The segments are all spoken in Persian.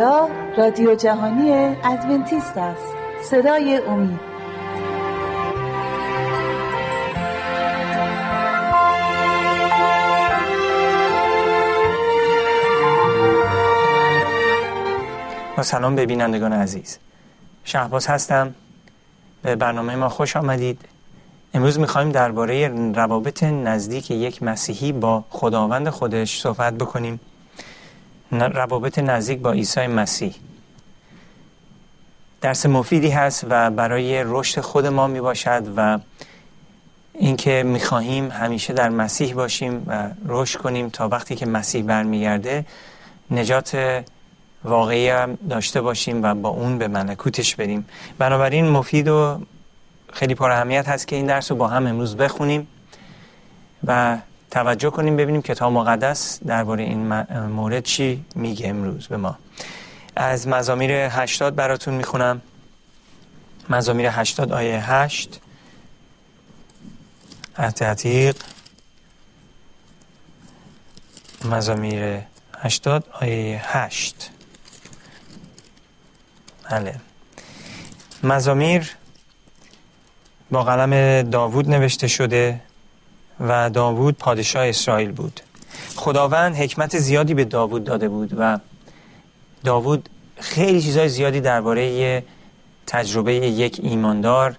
اینجا رادیو جهانی ادونتیست است، صدای امید. با سلام به بینندگان عزیز، شهباز هستم. به برنامه ما خوش آمدید. امروز می‌خوایم درباره روابط نزدیک یک مسیحی با خداوند خودش صحبت بکنیم. روابط نزدیک با عیسی مسیح درس مفیدی هست و برای رشد خود ما میباشد و اینکه میخواهیم همیشه در مسیح باشیم و رشد کنیم تا وقتی که مسیح برمیگرده نجات واقعی داشته باشیم و با اون به ملکوتش بریم. بنابراین مفید و خیلی پر اهمیت هست که این درس رو با هم امروز بخونیم و توجه کنیم ببینیم کتاب مقدس درباره این مورد چی میگه امروز به ما. از مزامیر 80 براتون میخونم. مزامیر 80 آیه 8 عهد عتیق. مزامیر 80 آیه 8. بله، مزامیر با قلم داوود نوشته شده و داوود پادشاه اسرائیل بود. خداوند حکمت زیادی به داوود داده بود و داوود خیلی چیزای زیادی درباره تجربه یک ایماندار،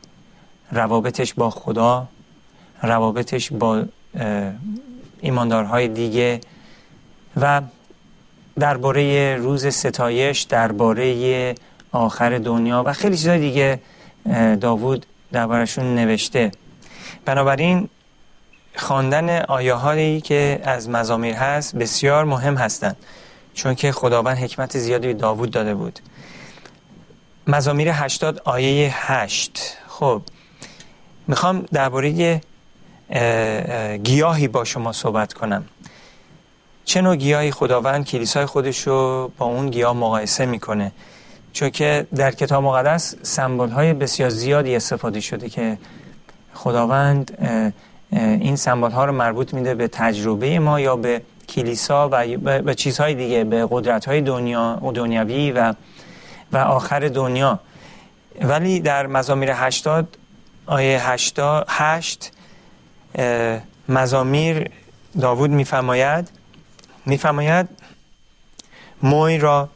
روابطش با خدا، روابطش با ایماندارهای دیگه و درباره روز ستایش، درباره آخر دنیا و خیلی چیزای دیگه داوود دربارشون نوشته. بنابراین خواندن آیه هایی که از مزامیر هست بسیار مهم هستند، چون که خداوند حکمت زیادی به داوود داده بود. مزامیر 80 آیه 8. خب میخوام درباره گیاهی با شما صحبت کنم. چه نوع گیاهی خداوند کلیسای خودش رو با اون گیاه مقایسه میکنه، چون که در کتاب مقدس سمبل های بسیار زیادی استفاده شده که خداوند این سمبل ها رو مربوط میده به تجربه ما یا به کلیسا و به چیزهای دیگه، به قدرت های دنیوی و آخر دنیا. ولی در مزامیر 80 آیه 8 مزامیر داوود میفرماید موی را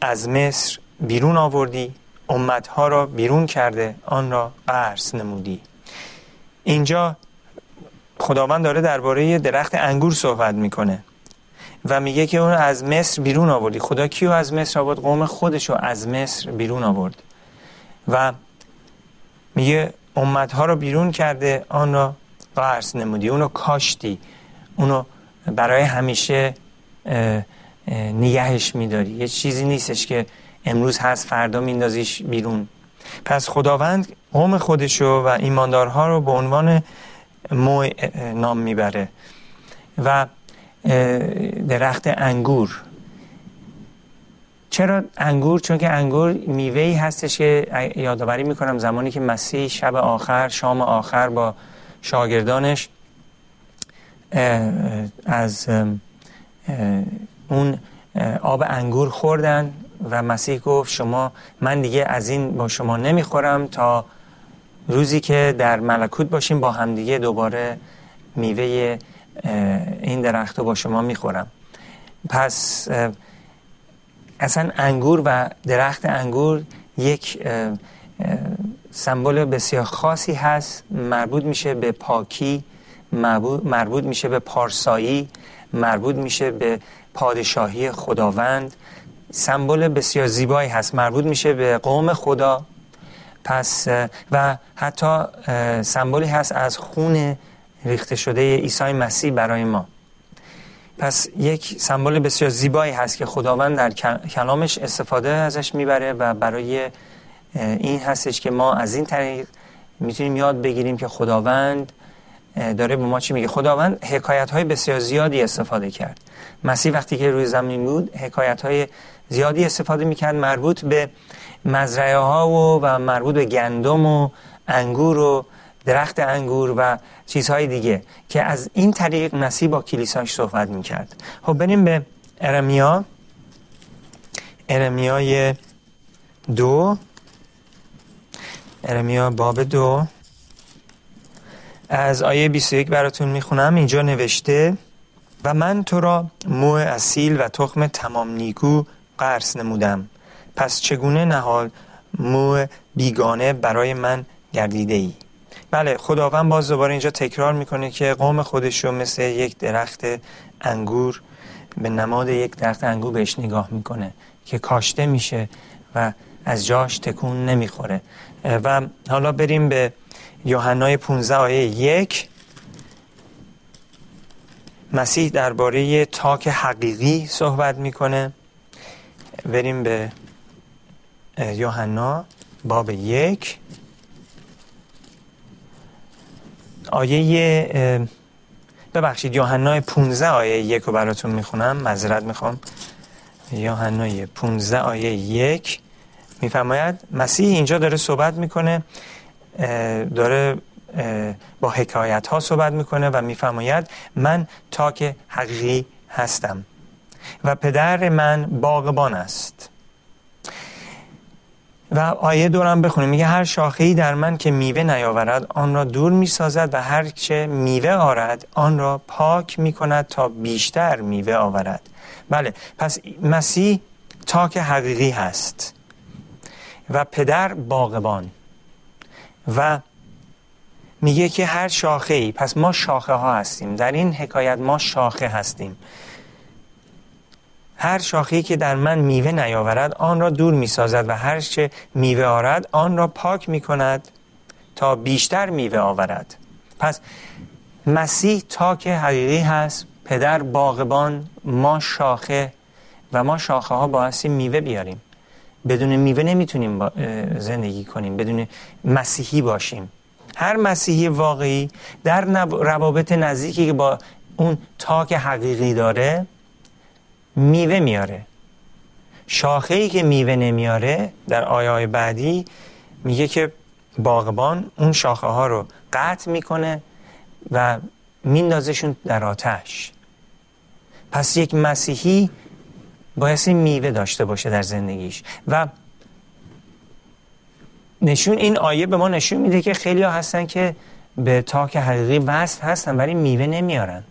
از مصر بیرون آوردی، امتها را بیرون کرده، آن را قرض نمودی. اینجا خداوند داره درباره درخت انگور صحبت میکنه و میگه که اون از مصر بیرون آوردی. خدا کیو از مصر آورد؟ قوم خودشو از مصر بیرون آورد و میگه امتها را بیرون کرده، آن را قرض نمودی. اونو کاشتی، اونو برای همیشه نگهش میداری، یه چیزی نیستش که امروز هست فردا میندازیش بیرون. پس خداوند قوم خودشو و ایماندارها رو به عنوان موی نام میبره و درخت انگور. چرا انگور؟ چون که انگور میوهی هستش که یادآوری میکنم زمانی که مسیح شب آخر، شام آخر با شاگردانش از اون آب انگور خوردن و مسیح گفت شما، من دیگه از این با شما نمیخورم تا روزی که در ملکوت باشیم با همدیگه دوباره میوه این درخت رو با شما میخورم. پس اصلا انگور و درخت انگور یک سمبل بسیار خاصی هست، مربوط میشه به پاکی، مربوط میشه به پارسایی، مربوط میشه به پادشاهی خداوند. سمبل بسیار زیبایی هست، مربوط میشه به قوم خدا. پس و حتی سمبولی هست از خون ریخته شده عیسی مسیح برای ما. پس یک سمبل بسیار زیبایی هست که خداوند در کلامش استفاده ازش میبره و برای این هستش که ما از این طریق میتونیم یاد بگیریم که خداوند داره به ما چی میگه. خداوند حکایت‌های بسیار زیادی استفاده کرد. مسیح وقتی که روی زمین بود حکایت‌های زیادی استفاده میکرد، مربوط به مزرعه ها و مربوط به گندم و انگور و درخت انگور و چیزهای دیگه که از این طریق مسیح با کلیساش صحبت میکرد. خب بریم به ارمیا. ارمیای 2، ارمیا باب 2 از آیه 21 براتون میخونم. اینجا نوشته و من تو را مو اصیل و تخم تمام نیکو قرص نمودم، پس چگونه نهال مو بیگانه برای من گردیده ای. بله، خداوند باز دوباره اینجا تکرار میکنه که قوم خودش رو مثل یک درخت انگور، به نماد یک درخت انگور بهش نگاه میکنه که کاشته میشه و از جاش تکون نمیخوره. و حالا بریم به یوحنای 15 آیه 1. مسیح درباره تاک حقیقی صحبت میکنه. بریم به یوحنا باب 1 آیه، ببخشید، یوحنای 15 آیه 1 رو براتون میخونم، معذرت میخوام. یوحنای 15 آیه 1 میفرماید، مسیح اینجا داره صحبت میکنه، داره با حکایت ها صحبت میکنه و میفرماید من تاک حقیقی هستم و پدر من باغبان است. و آیه دورم بخونیم، میگه هر شاخه‌ای در من که میوه نیاورد آن را دور میسازد و هر چه میوه آورد آن را پاک میکند تا بیشتر میوه آورد. بله، پس مسیح تاک حقیقی هست و پدر باغبان، و میگه که هر شاخه‌ای، پس ما شاخه ها هستیم در این حکایت، ما شاخه هستیم، هر شاخه‌ای که در من میوه نیاورد آن را دور میسازد و هر چه میوه آورد آن را پاک میکند تا بیشتر میوه آورد. پس مسیح تاک حقیقی هست، پدر باغبان، ما شاخه، و ما شاخه ها باعث میوه بیاریم. بدون میوه نمیتونیم زندگی کنیم، بدون مسیحی باشیم. هر مسیحی واقعی در روابط نزدیکی که با اون تاک حقیقی داره میوه میاره. شاخه‌ای که میوه نمیاره، در آیه‌های بعدی میگه که باغبان اون شاخه ها رو قطع میکنه و میندازشون در آتش. پس یک مسیحی باید میوه داشته باشه در زندگیش، و نشون این آیه به ما نشون میده که خیلی ها هستن که به تاک حقیقی وصل هستن ولی میوه نمیارن.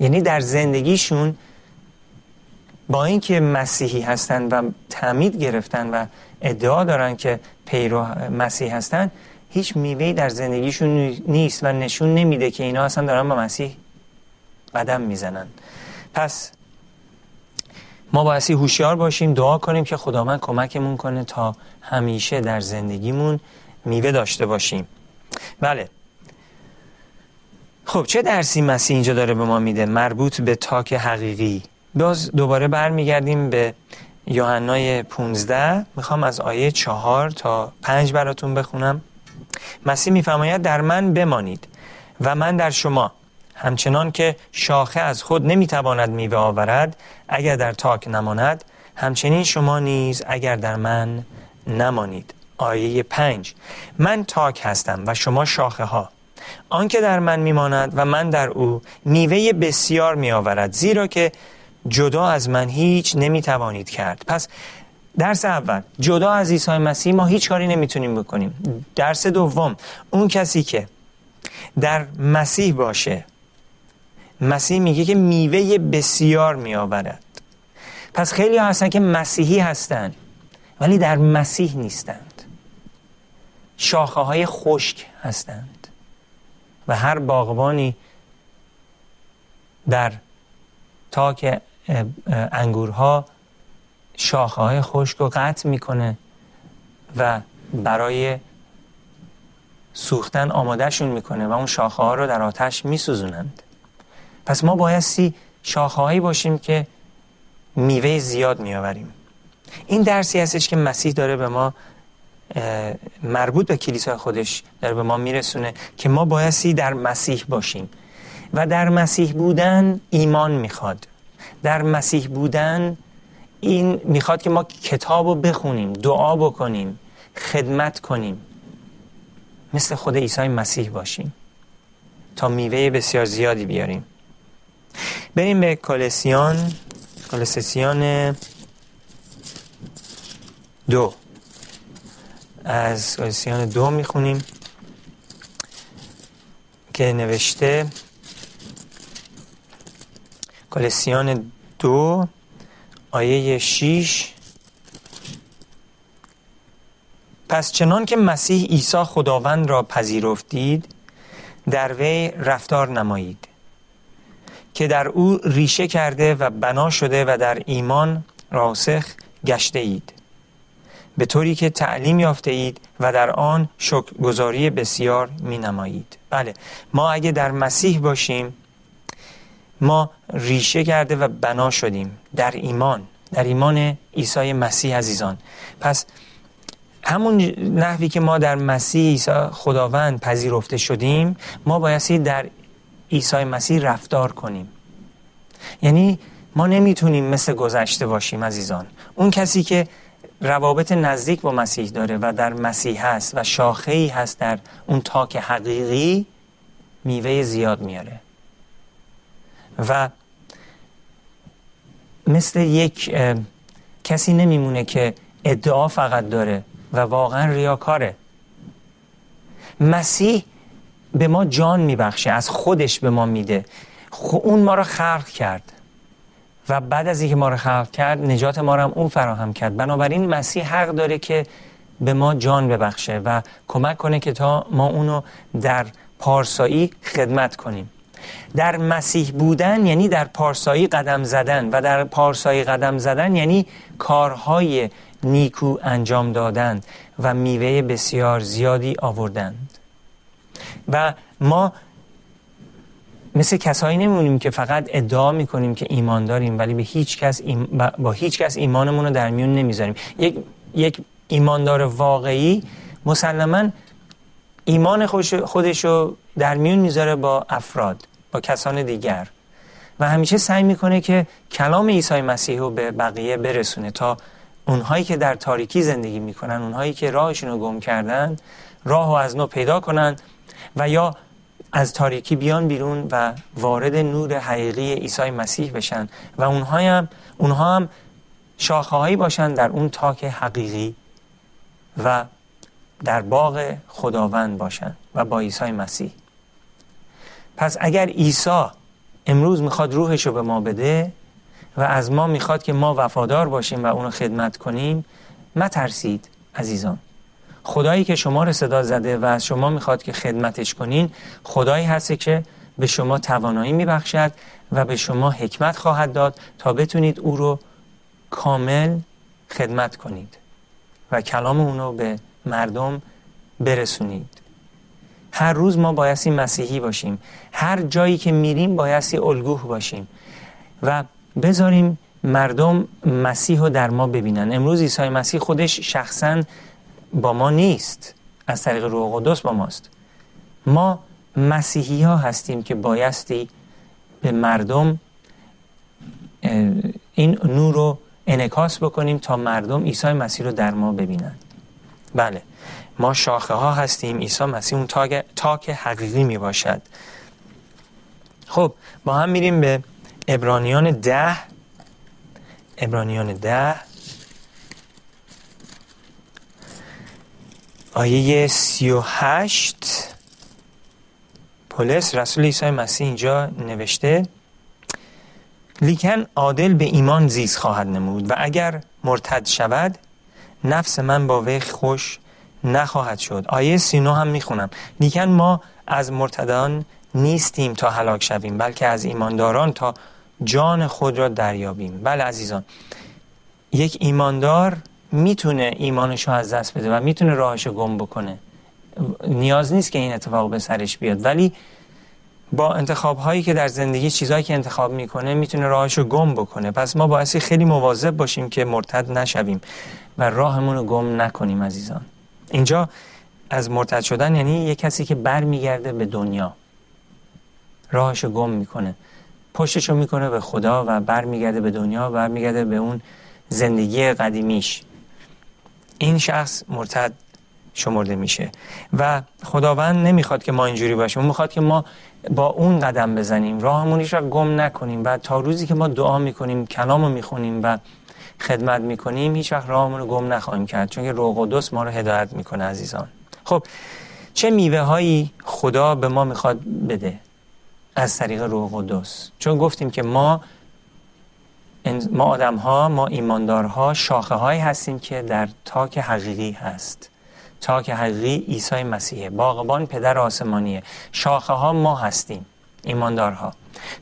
یعنی در زندگیشون با اینکه مسیحی هستن و تعمید گرفتن و ادعا دارن که پیرو مسیح هستن، هیچ میوه‌ای در زندگیشون نیست و نشون نمیده که اینا اصلا دارن با مسیح قدم میزنن. پس ما باید هوشیار باشیم، دعا کنیم که خداوند کمکمون کنه تا همیشه در زندگیمون میوه داشته باشیم. بله، خب چه درسی مسیح اینجا داره به ما میده مربوط به تاک حقیقی؟ باز دوباره برمیگردیم به یوحنای 15. میخوام از آیه 4 تا 5 براتون بخونم. مسیح میفرماید در من بمانید و من در شما، همچنان که شاخه از خود نمیتواند میوه آورد اگر در تاک نماند، همچنین شما نیز اگر در من نمانید. آیه 5، من تاک هستم و شما شاخه ها. آن که در من میماند و من در او میوه بسیار میآورد، زیرا که جدا از من هیچ نمیتوانید کرد. پس درس اول، جدا از عیسی مسیح ما هیچ کاری نمیتونیم بکنیم. درس دوم، اون کسی که در مسیح باشه، مسیح میگه که میوه بسیار میآورد. پس خیلی ها هستن که مسیحی هستن ولی در مسیح نیستند، شاخه های خشک هستند. و هر باغبانی در تاک انگورها شاخه‌های خشک رو قطع میکنه و برای سوختن آمادهشون میکنه و اون شاخه‌ها رو در آتش میسوزونند. پس ما بایستی شاخه‌هایی باشیم که میوه زیاد میآوریم. این درسی هستش که مسیح داره به ما مربوط به کلیسای خودش داره به ما میرسونه که ما بایستی در مسیح باشیم، و در مسیح بودن ایمان میخواد. در مسیح بودن این میخواد که ما کتابو بخونیم، دعا بکنیم، خدمت کنیم، مثل خود عیسی مسیح باشیم تا میوه بسیار زیادی بیاریم. بریم به کولوسیان، داخل سسیان 2 از سسیان 2 میخونیم که نوشته کالسیان 2 آیه 6: پس چنان که مسیح عیسی خداوند را پذیرفتید در وی رفتار نمایید، که در او ریشه کرده و بنا شده و در ایمان راسخ گشته اید، به طوری که تعلیم یافته اید و در آن شکرگزاری بسیار می نمایید. بله، ما اگه در مسیح باشیم، ما ریشه کرده و بنا شدیم در ایمان، در ایمان عیسی مسیح عزیزان. پس همون نحوی که ما در مسیح عیسی خداوند پذیرفته شدیم، ما بایستی در عیسی مسیح رفتار کنیم. یعنی ما نمیتونیم مثل گذشته باشیم عزیزان. اون کسی که روابط نزدیک با مسیح داره و در مسیح هست و شاخه‌ای هست در اون تاک حقیقی، میوه زیاد میاره و مثل یک کسی نمیمونه که ادعا فقط داره و واقعا ریاکاره. مسیح به ما جان میبخشه، از خودش به ما میده. اون ما رو خلق کرد و بعد از اینکه ما رو خلق کرد، نجات ما رو هم اون فراهم کرد. بنابراین مسیح حق داره که به ما جان ببخشه و کمک کنه که تا ما اونو در پارسایی خدمت کنیم. در مسیح بودن یعنی در پارسایی قدم زدن، و در پارسایی قدم زدن یعنی کارهای نیکو انجام دادن و میوه بسیار زیادی آوردند. و ما مثل کسایی نمیمونیم که فقط ادعا میکنیم که ایمان داریم ولی به هیچ کس با هیچ کس ایمانمون رو در میون نمیذاریم. یک ایماندار واقعی مسلماً ایمان خودشو در میون میذاره با افراد، با کسان دیگر، و همیشه سعی میکنه که کلام عیسی مسیح رو به بقیه برسونه تا اونهایی که در تاریکی زندگی میکنن، اونهایی که راهشون رو گم کردن، راه رو از نو پیدا کنن و یا از تاریکی بیان بیرون و وارد نور حقیقی عیسی مسیح بشن و اونها هم شاخه‌هایی باشن در اون تاک حقیقی و در باغ خداوند باشن و با عیسی مسیح. پس اگر عیسی امروز میخواد روحشو به ما بده و از ما میخواد که ما وفادار باشیم و اونو خدمت کنیم، مترسید عزیزان. خدایی که شما رو صدا زده و از شما میخواد که خدمتش کنین، خدایی هست که به شما توانایی میبخشد و به شما حکمت خواهد داد تا بتونید او رو کامل خدمت کنید و کلام اونو به مردم برسونید. هر روز ما بایستی مسیحی باشیم، هر جایی که میریم بایستی الگوه باشیم و بذاریم مردم مسیح رو در ما ببینن. امروز عیسی مسیح خودش شخصاً با ما نیست، از طریق روح قدس با ماست. ما مسیحی ها هستیم که بایستی به مردم این نور رو انعکاس بکنیم تا مردم عیسی مسیح رو در ما ببینن. بله، ما شاخه ها هستیم، عیسی مسیح اون تاک حقیقی می باشد. خب با هم میریم به عبرانیان 10، عبرانیان 10 آیه 38. پولس رسول عیسی مسیح اینجا نوشته: لیکن عادل به ایمان زیست خواهد نمود و اگر مرتد شود نفس من با وی خوش نخواهد شد. آیه 39 هم میخونم: لیکن ما از مرتدان نیستیم تا هلاک شویم، بلکه از ایمانداران تا جان خود را دریابیم. بله عزیزان، یک ایماندار میتونه ایمانشو از دست بده و میتونه راهشو گم بکنه. نیاز نیست که این اتفاق به سرش بیاد، ولی با انتخاب‌هایی که در زندگی، چیزایی که انتخاب میکنه، میتونه راهشو گم بکنه. پس ما بایستی خیلی مواظب باشیم که مرتد نشویم و راهمون رو گم نکنیم عزیزان. اینجا از مرتد شدن یعنی یک کسی که برمیگرده به دنیا، راهشو گم میکنه، پشتشو میکنه به خدا و برمیگرده به دنیا، برمیگرده به اون زندگی قدیمیش. این شخص مرتد شمرده میشه و خداوند نمیخواد که ما اینجوری باشیم، اون میخواد که ما با اون قدم بزنیم، راهمون هیچ وقت گم نکنیم و تا روزی که ما دعا میکنیم، کلامو میخونیم و خدمت میکنیم هیچ وقت راهمون رو گم نخواهیم کرد، چون که روح قدس ما رو هدایت میکنه. عزیزان، خب چه میوه هایی خدا به ما میخواد بده؟ از طریق روح قدس، چون گفتیم که ما آدم ها، ما ایماندارها شاخه هایی هستیم که در تاک حقیقی هست. تاک حقیقی عیسی مسیحه، باغبان پدر آسمانیه. شاخه ها ما هستیم، ایماندارها.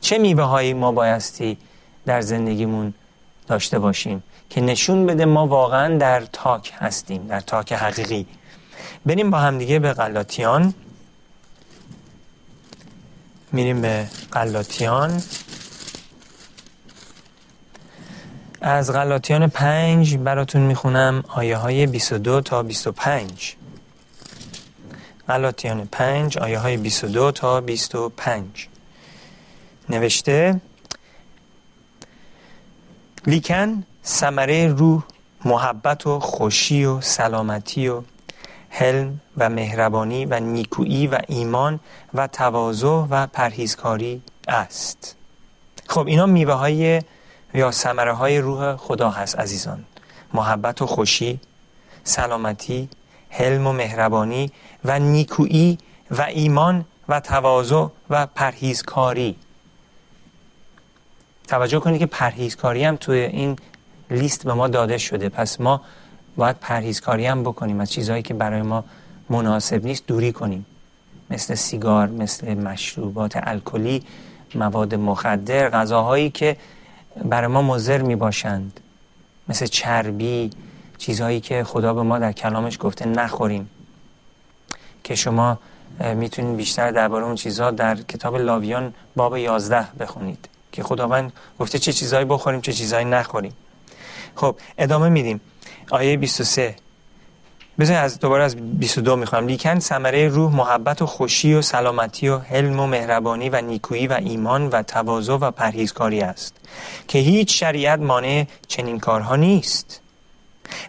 چه میوه هایی ما بایستی در زندگیمون داشته باشیم که نشون بده ما واقعا در تاک هستیم، در تاک حقیقی؟ بریم با هم دیگه به غلاطیان، میریم به غلاطیان، از غلاطیان 5 براتون میخونم آیه های 22 تا 25. غلاطیان 5 آیه های 22 تا 25 نوشته: لیکن ثمره روح محبت و خوشی و سلامتی و حلم و مهربانی و نیکویی و ایمان و تواضع و پرهیزکاری است. خب اینا میوه های یا ثمره های روح خدا هست عزیزان. محبت و خوشی، سلامتی، حلم و مهربانی و نیکویی و ایمان و تواضع و پرهیزکاری. توجه کنید که پرهیزکاری هم توی این لیست به ما داده شده، پس ما باید پرهیزکاری هم بکنیم، از چیزهایی که برای ما مناسب نیست دوری کنیم، مثل سیگار، مثل مشروبات الکلی، مواد مخدر، غذاهایی که برای ما مضر می باشند، مثل چربی، چیزهایی که خدا به ما در کلامش گفته نخوریم، که شما میتونید بیشتر درباره اون چیزها در کتاب لاویان باب 11 بخونید که خداوند گفته چه چیزهایی بخوریم چه چیزهایی نخوریم. خب ادامه میدیم آیه 23. بذارید دوباره از 22 میخوام. لیکن ثمره روح محبت و خوشی و سلامتی و حلم و مهربانی و نیکویی و ایمان و تواضع و پرهیزکاری است که هیچ شریعت مانع چنین کارها نیست.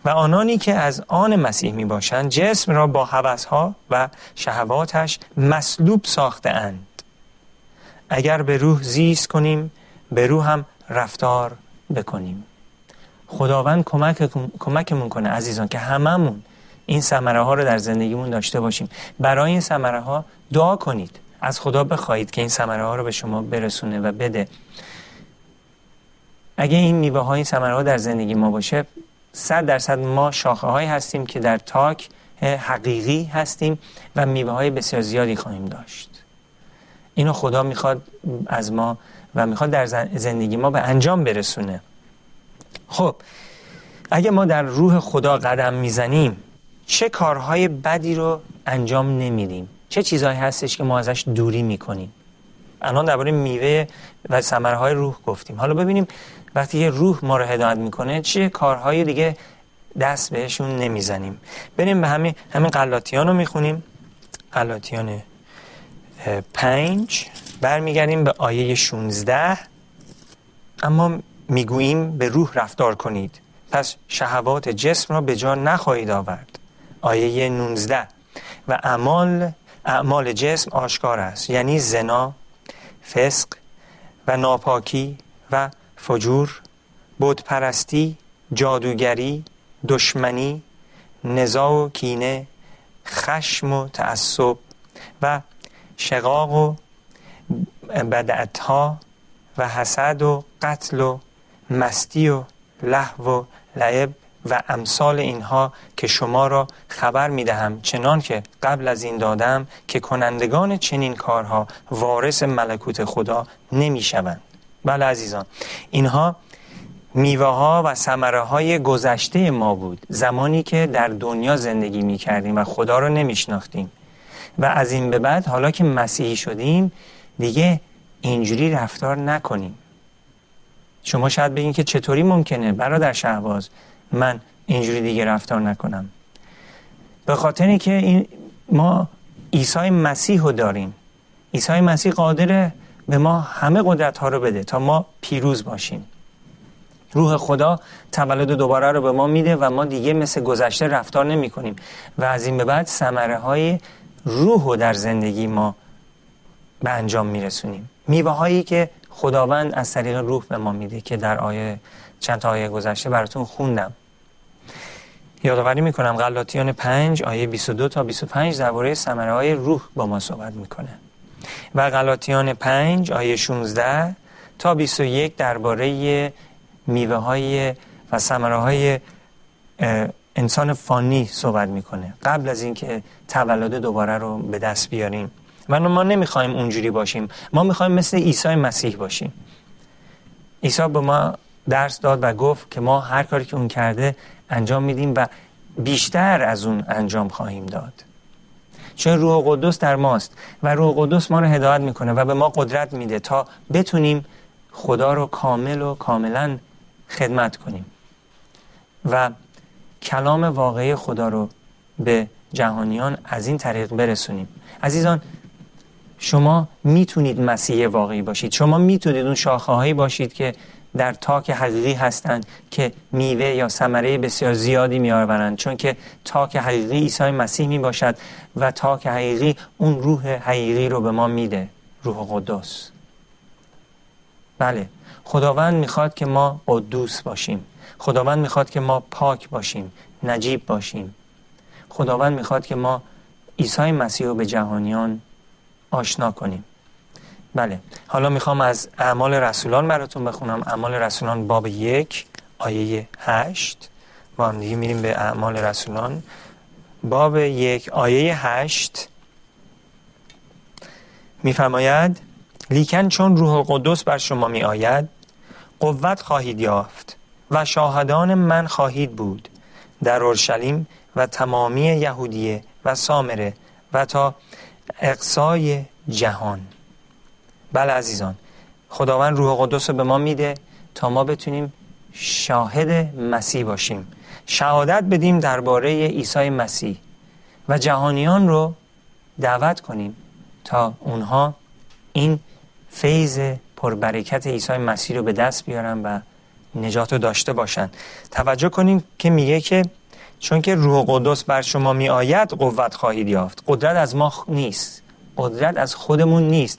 و آنانی که از آن مسیح میباشند جسم را با هوسها و شهواتش مسلوب ساخته اند. اگر به روح زیست کنیم به روح هم رفتار بکنیم. خداوند کمکمون کنه عزیزان که هممون این ثمره ها رو در زندگیمون داشته باشیم. برای این ثمره ها دعا کنید، از خدا بخواید که این ثمره ها رو به شما برسونه و بده. اگه این میوه ها، این ثمره ها در زندگی ما باشه، 100% ما شاخه هایی هستیم که در تاک حقیقی هستیم و میوه های بسیار زیادی خواهیم داشت. اینو خدا میخواد از ما و میخواد در زندگی ما به انجام برسونه. خب اگه ما در روح خدا قدم میزنیم چه کارهای بدی رو انجام نمیدیم؟ چه چیزهایی هستش که ما ازش دوری میکنیم؟ الان درباره میوه و ثمره های روح گفتیم، حالا ببینیم وقتی یه روح ما رو هدایت میکنه چه کارهای دیگه دست بهشون نمیزنیم. بریم به همین غلاطیان رو میخونیم، غلاطیان 5، برمیگردیم به آیه 16. اما میگوییم به روح رفتار کنید پس شهوات جسم را به جا نخواهید آورد. آیه 19. و اعمال جسم آشکار است، یعنی زنا، فسق و ناپاکی و فجور، بت پرستی، جادوگری، دشمنی، نزاع و کینه، خشم و تعصب و شقاق و بدعتها و حسد و قتل و مستی و لهو و لعب و امثال اینها، که شما را خبر میدهم چنان که قبل از این دادم که کنندگان چنین کارها وارث ملکوت خدا نمیشوند. بله عزیزان، اینها میوه ها و ثمره های گذشته ما بود، زمانی که در دنیا زندگی میکردیم و خدا را نمیشناختیم و از این به بعد حالا که مسیحی شدیم دیگه اینجوری رفتار نکنیم. شما شاید بگین که چطوری ممکنه برادر شهباز من اینجوری دیگه رفتار نکنم؟ به خاطر اینکه ما عیسی مسیح رو داریم. عیسی مسیح قادره به ما همه قدرت ها رو بده تا ما پیروز باشیم. روح خدا تولد دوباره رو به ما میده و ما دیگه مثل گذشته رفتار نمی کنیم و از این به بعد ثمره های روح رو در زندگی ما به انجام میرسونیم. میوه هایی که خداوند از طریق روح به ما میده که در آیه چند تا آیه گذشته براتون خوندم. یادآوری میکنم غلاطیان 5 آیه 22 تا 25 درباره ثمره های روح با ما صحبت میکنه و غلاطیان 5 آیه 16 تا 21 درباره میوه های و ثمره های انسان فانی صحبت میکنه قبل از اینکه تولد دوباره رو به دست بیاریم. و ما نمیخوایم اونجوری باشیم، ما میخوایم مثل عیسی مسیح باشیم. عیسی به ما درس داد و گفت که ما هر کاری که اون کرده انجام میدیم و بیشتر از اون انجام خواهیم داد، چون روح قدوس در ماست و روح قدوس ما رو هدایت میکنه و به ما قدرت میده تا بتونیم خدا رو کامل و کاملا خدمت کنیم و کلام واقعی خدا رو به جهانیان از این طریق برسونیم. عزیزان، شما میتونید مسیح واقعی باشید، شما میتونید اون شاخه هایی باشید که در تاک حقیقی هستند که میوه یا ثمره بسیار زیادی میآورند، چون که تاک حقیقی عیسی مسیح میباشد و تاک حقیقی اون روح حقیقی رو به ما میده، روح قدوس. بله، خداوند میخواد که ما قدوس باشیم، خداوند میخواد که ما پاک باشیم، نجیب باشیم. خداوند میخواد که ما عیسی مسیح رو به جهانیان آشنا کنیم. بله، حالا میخوام از اعمال رسولان براتون بخونم. اعمال رسولان باب 1 آیه 8. با هم دیگه میریم به اعمال رسولان باب 1 آیه 8. میفرماید لیکن چون روح قدوس بر شما می آید قوت خواهید یافت و شاهدان من خواهید بود در اورشلیم و تمامی یهودیه و سامره و تا اقصای جهان. بله عزیزان، خداوند روح قدوس رو به ما میده تا ما بتونیم شاهد مسیح باشیم، شهادت بدیم درباره عیسی مسیح و جهانیان رو دعوت کنیم تا اونها این فیض پربرکت عیسی مسیح رو به دست بیارن و نجات رو داشته باشن. توجه کنیم که میگه که چون که روح قدوس بر شما می آید قوت خواهید یافت. قدرت از ما نیست، قدرت از خودمون نیست،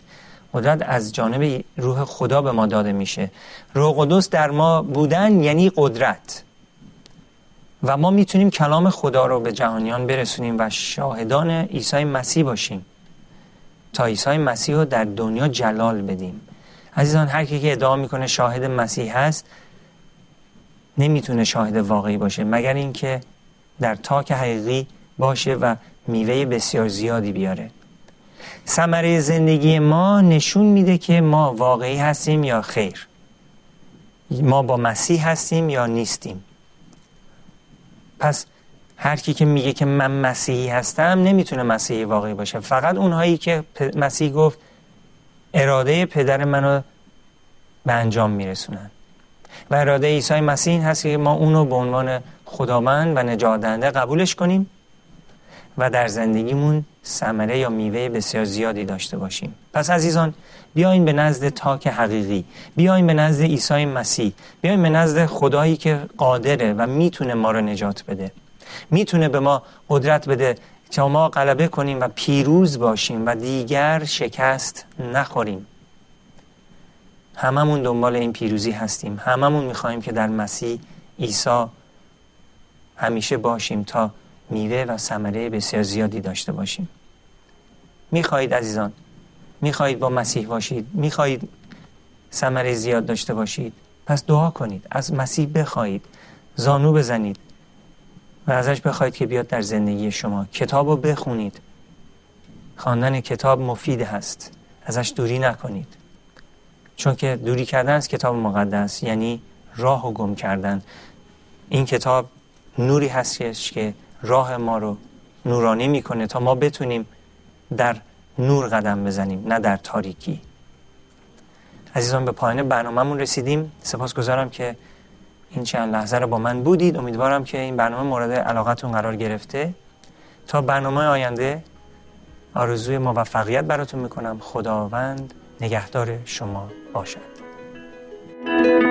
قدرت از جانب روح خدا به ما داده میشه. روح قدوس در ما بودن یعنی قدرت و ما میتونیم کلام خدا رو به جهانیان برسونیم و شاهدان عیسی مسیح باشیم تا عیسی مسیح رو در دنیا جلال بدیم. عزیزان، هر کی که ادعا میکنه شاهد مسیح هست نمیتونه شاهد واقعی باشه مگر اینکه در تاک حقیقی باشه و میوه بسیار زیادی بیاره. ثمره زندگی ما نشون میده که ما واقعی هستیم یا خیر، ما با مسیح هستیم یا نیستیم. پس هر کی که میگه که من مسیحی هستم نمیتونه مسیحی واقعی باشه. فقط اونهایی که مسیح گفت اراده پدر منو به انجام میرسونن و اراده عیسی مسیح هست که ما اونو به عنوان خداوند و نجات دهنده قبولش کنیم و در زندگیمون ثمره یا میوه بسیار زیادی داشته باشیم. پس عزیزان، بیاین به نزد تاک حقیقی، بیاین به نزد عیسی مسیح، بیاین به نزد خدایی که قادره و میتونه ما رو نجات بده، میتونه به ما قدرت بده که ما غلبه کنیم و پیروز باشیم و دیگر شکست نخوریم. هممون دنبال این پیروزی هستیم، هممون میخواییم که در مسیح عیسی همیشه باشیم تا میوه و ثمره بسیار زیادی داشته باشیم. میخوایید عزیزان؟ میخوایید با مسیح باشید؟ میخوایید ثمره زیاد داشته باشید؟ پس دعا کنید، از مسیح بخوایید، زانو بزنید و ازش بخوایید که بیاد در زندگی شما. کتاب رو بخونید، خواندن کتاب مفید هست، ازش دوری نکنید، چون که دوری کردن از کتاب مقدس یعنی راه و گم کردن. این کتاب نوری هستش که راه ما رو نورانی میکنه تا ما بتونیم در نور قدم بزنیم نه در تاریکی. عزیزان، به پایان برنامه‌مون رسیدیم. سپاسگزارم که این چند لحظه رو با من بودید. امیدوارم که این برنامه مورد علاقتون قرار گرفته. تا برنامه آینده آرزوی موفقیت براتون میکنم. خداوند نگهدار شما باشد.